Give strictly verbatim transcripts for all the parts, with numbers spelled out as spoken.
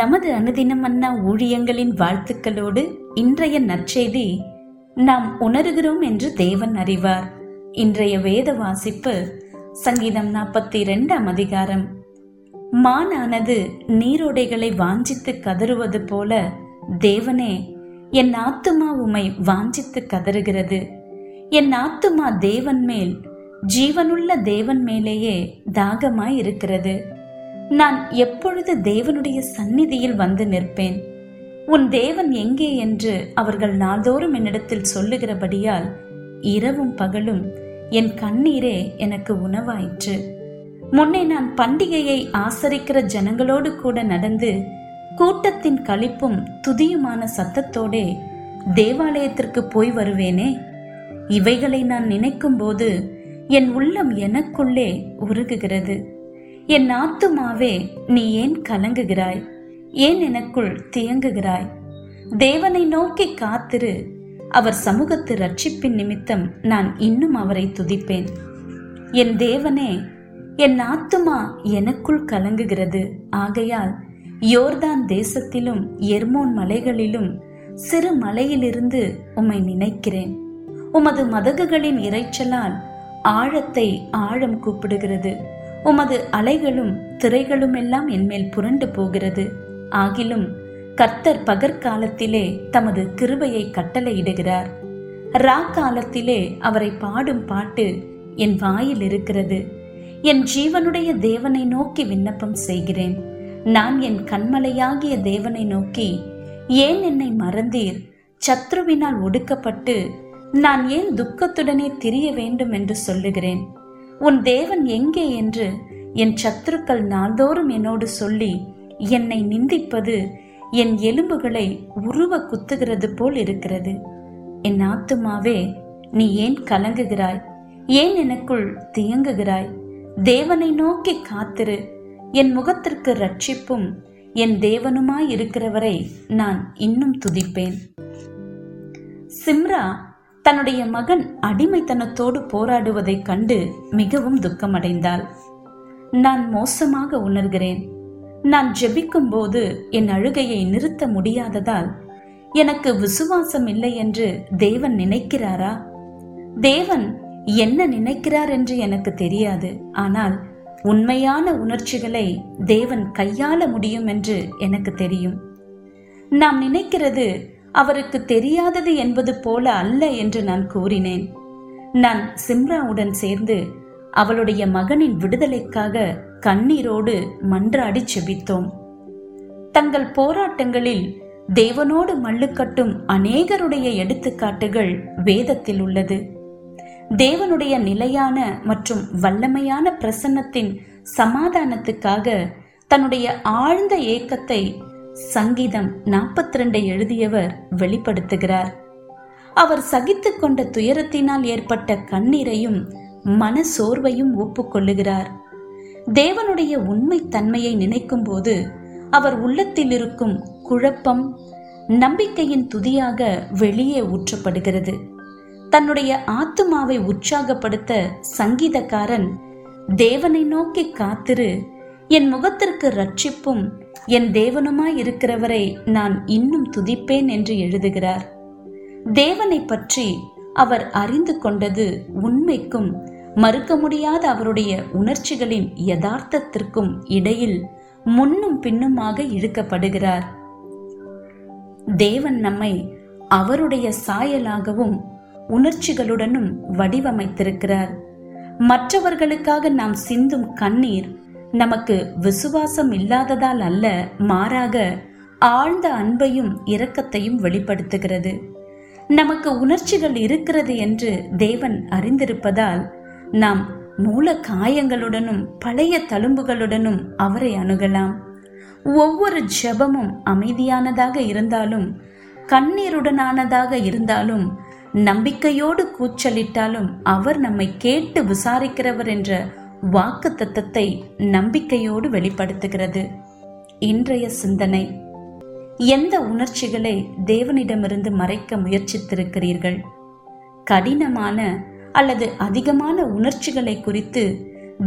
நமது அனுதினம் அண்ணா ஊழியங்களின் வாழ்த்துக்களோடு இன்றைய நற்செய்தி நாம் உணர்கிறோம் என்று தேவன் அறிவார். இன்றைய வேத வாசிப்பு சங்கீதம் நாற்பத்தி இரண்டாம் அதிகாரம். மானானது நீரோடைகளை வாஞ்சித்து கதறுவது போல தேவனே, என் ஆத்துமா உமை வாஞ்சித்து கதறுகிறது. என் ஆத்துமா தேவன் மேல், ஜீவனுள்ள தேவன் மேலேயே தாகமாய் இருக்கிறது. நான் எப்பொழுது தேவனுடைய சந்நிதியில் வந்து நிற்பேன்? உன் தேவன் எங்கே என்று அவர்கள் நாள்தோறும் என்னிடத்தில் சொல்லுகிறபடியால் இரவும் பகலும் என் கண்ணீரே எனக்கு உணவாயிற்று. முன்னே நான் பண்டிகையை ஆசரிக்கிற ஜனங்களோடு கூட நடந்து கூட்டத்தின் களிப்பும் துதியுமான சத்தத்தோடே தேவாலயத்திற்கு போய் வருவேனே. இவைகளை நான் நினைக்கும் போது என் உள்ளம் எனக்குள்ளே உருகுகிறது. என் ஆத்துமாவே, நீ ஏன் கலங்குகிறாய்? ஏன் எனக்குள் தியங்குகிறாய்? தேவனை நோக்கி காத்திரு. அவர் சமூகத்து ரட்சிப்பின் நிமித்தம் நான் இன்னும் அவரை துதிப்பேன். என் தேவனே, என் ஆத்துமா எனக்குள் கலங்குகிறது. ஆகையால் யோர்தான் தேசத்திலும் எர்மோன் மலைகளிலும் சிறு மலையிலிருந்து உம்மை நினைக்கிறேன். உமது மதகுகளின் இரைச்சலால் ஆழத்தை ஆழம் கூப்பிடுகிறது. உமது அலைகளும் திரைகளும் எல்லாம் என்மேல் புரண்டு போகிறது. ஆகிலும் கர்த்தர் பகற்காலத்திலே தமது கிருபையை கட்டளையிடுகிறார். ரா காலத்திலே அவரை பாடும் பாட்டு என் வாயில் இருக்கிறது. என் ஜீவனுடைய தேவனை நோக்கி விண்ணப்பம் செய்கிறேன். நான் என் கண்மலையாகிய தேவனை நோக்கி, ஏன் என்னை மறந்தீர்? சத்ருவினால் ஒடுக்கப்பட்டு நான் ஏன் துக்கத்துடனே திரிய வேண்டும் என்று சொல்லுகிறேன். உன் தேவன் எங்கே என்று என் சத்துருக்கள் நாள்தோறும் என்னோடு சொல்லி என்னை நிந்திப்பது என் எலும்புகளை உருவ குத்துகிறது போல் இருக்கிறது. என் ஆத்துமாவே, நீ ஏன் கலங்குகிறாய்? ஏன் எனக்குள் தியங்குகிறாய்? தேவனை நோக்கி காத்திரு. என் முகத்திற்கு ரட்சிப்பும் என் தேவனுமாய் இருக்கிறவரை நான் இன்னும் துதிப்பேன். சிம்ரா தன்னுடைய மகன் அடிமைத்தனத்தோடு போராடுவதைக் கண்டு மிகவும் துக்கமடைந்தாள். நான் மோசமாக உணர்கிறேன். நான் ஜெபிக்கும் போது என் அழுகையை நிறுத்த முடியாததால் எனக்கு விசுவாசம் இல்லை என்று தேவன் நினைக்கிறாரா? தேவன் என்ன நினைக்கிறார் என்று எனக்கு தெரியாது. ஆனால் உண்மையான உணர்ச்சிகளை தேவன் கையாள முடியும் என்று எனக்கு தெரியும். நாம் நினைக்கிறது அவருக்கு தெரியாதது என்பது போல அல்ல என்று நான் கூறினேன். நான் சிம்ராவுடன் சேர்ந்து அவளுடைய மகனின் விடுதலைக்காக கண்ணீரோடு மன்றாடி செபித்தோம். தங்கள் போராட்டங்களில் தேவனோடு மல்லுக்கட்டும் அநேகருடைய எடுத்துக்காட்டுகள் வேதத்தில் உள்ளது. தேவனுடைய நிலையான மற்றும் வல்லமையான பிரசன்னத்தின் சமாதானத்துக்காக தன்னுடைய ஆழ்ந்த ஏக்கத்தை சங்கீதம் நாற்பத்தி இரண்டை எழுதியவர் வெளிப்படுத்துகிறார். அவர் சகித்து கொண்ட துயரத்தினால் ஏற்பட்ட கண்ணீரையும் மன சோர்வையும் ஒப்புக்கொள்ளுகிறார். தேவனுடைய உண்மை தன்மையை நினைக்கும் போது அவர் உள்ளத்தில் இருக்கும் குழப்பம் நம்பிக்கையின் துதியாக வெளியே ஊற்றப்படுகிறது. தன்னுடைய ஆத்துமாவை உற்சாகப்படுத்த சங்கீதக்காரன் தேவனை நோக்கி காத்திரு, என் முகத்திற்கு ரட்சிப்பும் என் தேவனுமாய் இருக்கிறவரை நான் இன்னும் துதிப்பேன் என்று எழுதுகிறார். தேவனை பற்றி அவர் அறிந்து கொண்டது உண்மைக்கும் மறுக்க முடியாத அவருடைய உணர்ச்சிகளின் யதார்த்தத்திற்கும் இடையில் முன்னும் பின்னுமாக இழுக்கப்படுகிறார். தேவன் நம்மை அவருடைய சாயலாகவும் உணர்ச்சிகளுடனும் வடிவமைத்திருக்கிறார். மற்றவர்களுக்காக நாம் சிந்தும் கண்ணீர் நமக்கு விசுவாசம் இல்லாததால் அல்ல, மாறாக ஆழ்ந்த அன்பையும் இரக்கத்தையும் வெளிப்படுத்துகிறது. நமக்கு உணர்ச்சிகள் இருக்கிறது என்று தேவன் அறிந்திருப்பதால் நாம் மூல காயங்களுடனும் பழைய தழும்புகளுடனும் அவரை அணுகலாம். ஒவ்வொரு ஜெபமும் அமைதியானதாக இருந்தாலும், கண்ணீருடனானதாக இருந்தாலும், நம்பிக்கையோடு கூச்சலிட்டாலும் அவர் நம்மை கேட்டு விசாரிக்கிறவர் என்ற வாக்கு தத்தத்தை நம்பிக்கையோடு வெளிப்படுத்துகிறது. இன்றைய சிந்தனை: எந்த உணர்ச்சிகளை தேவனிடமிருந்து மறைக்க முயற்சித்திருக்கிறீர்கள்? கடினமான அல்லது அதிகமான உணர்ச்சிகளை குறித்து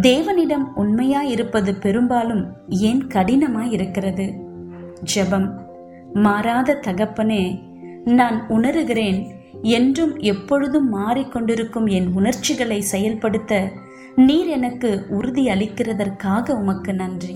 தேவனிடம் உண்மையாயிருப்பது பெரும்பாலும் ஏன் கடினமாயிருக்கிறது? ஜெபம். மாறாத தகப்பனே, நான் உணர்கிறேன் என்றும் எப்பொழுதும் மாறிக்கொண்டிருக்கும் என் உணர்ச்சிகளை செயல்படுத்த நீர் எனக்கு உறுதி அளிக்கிறதற்காக உமக்கு நன்றி.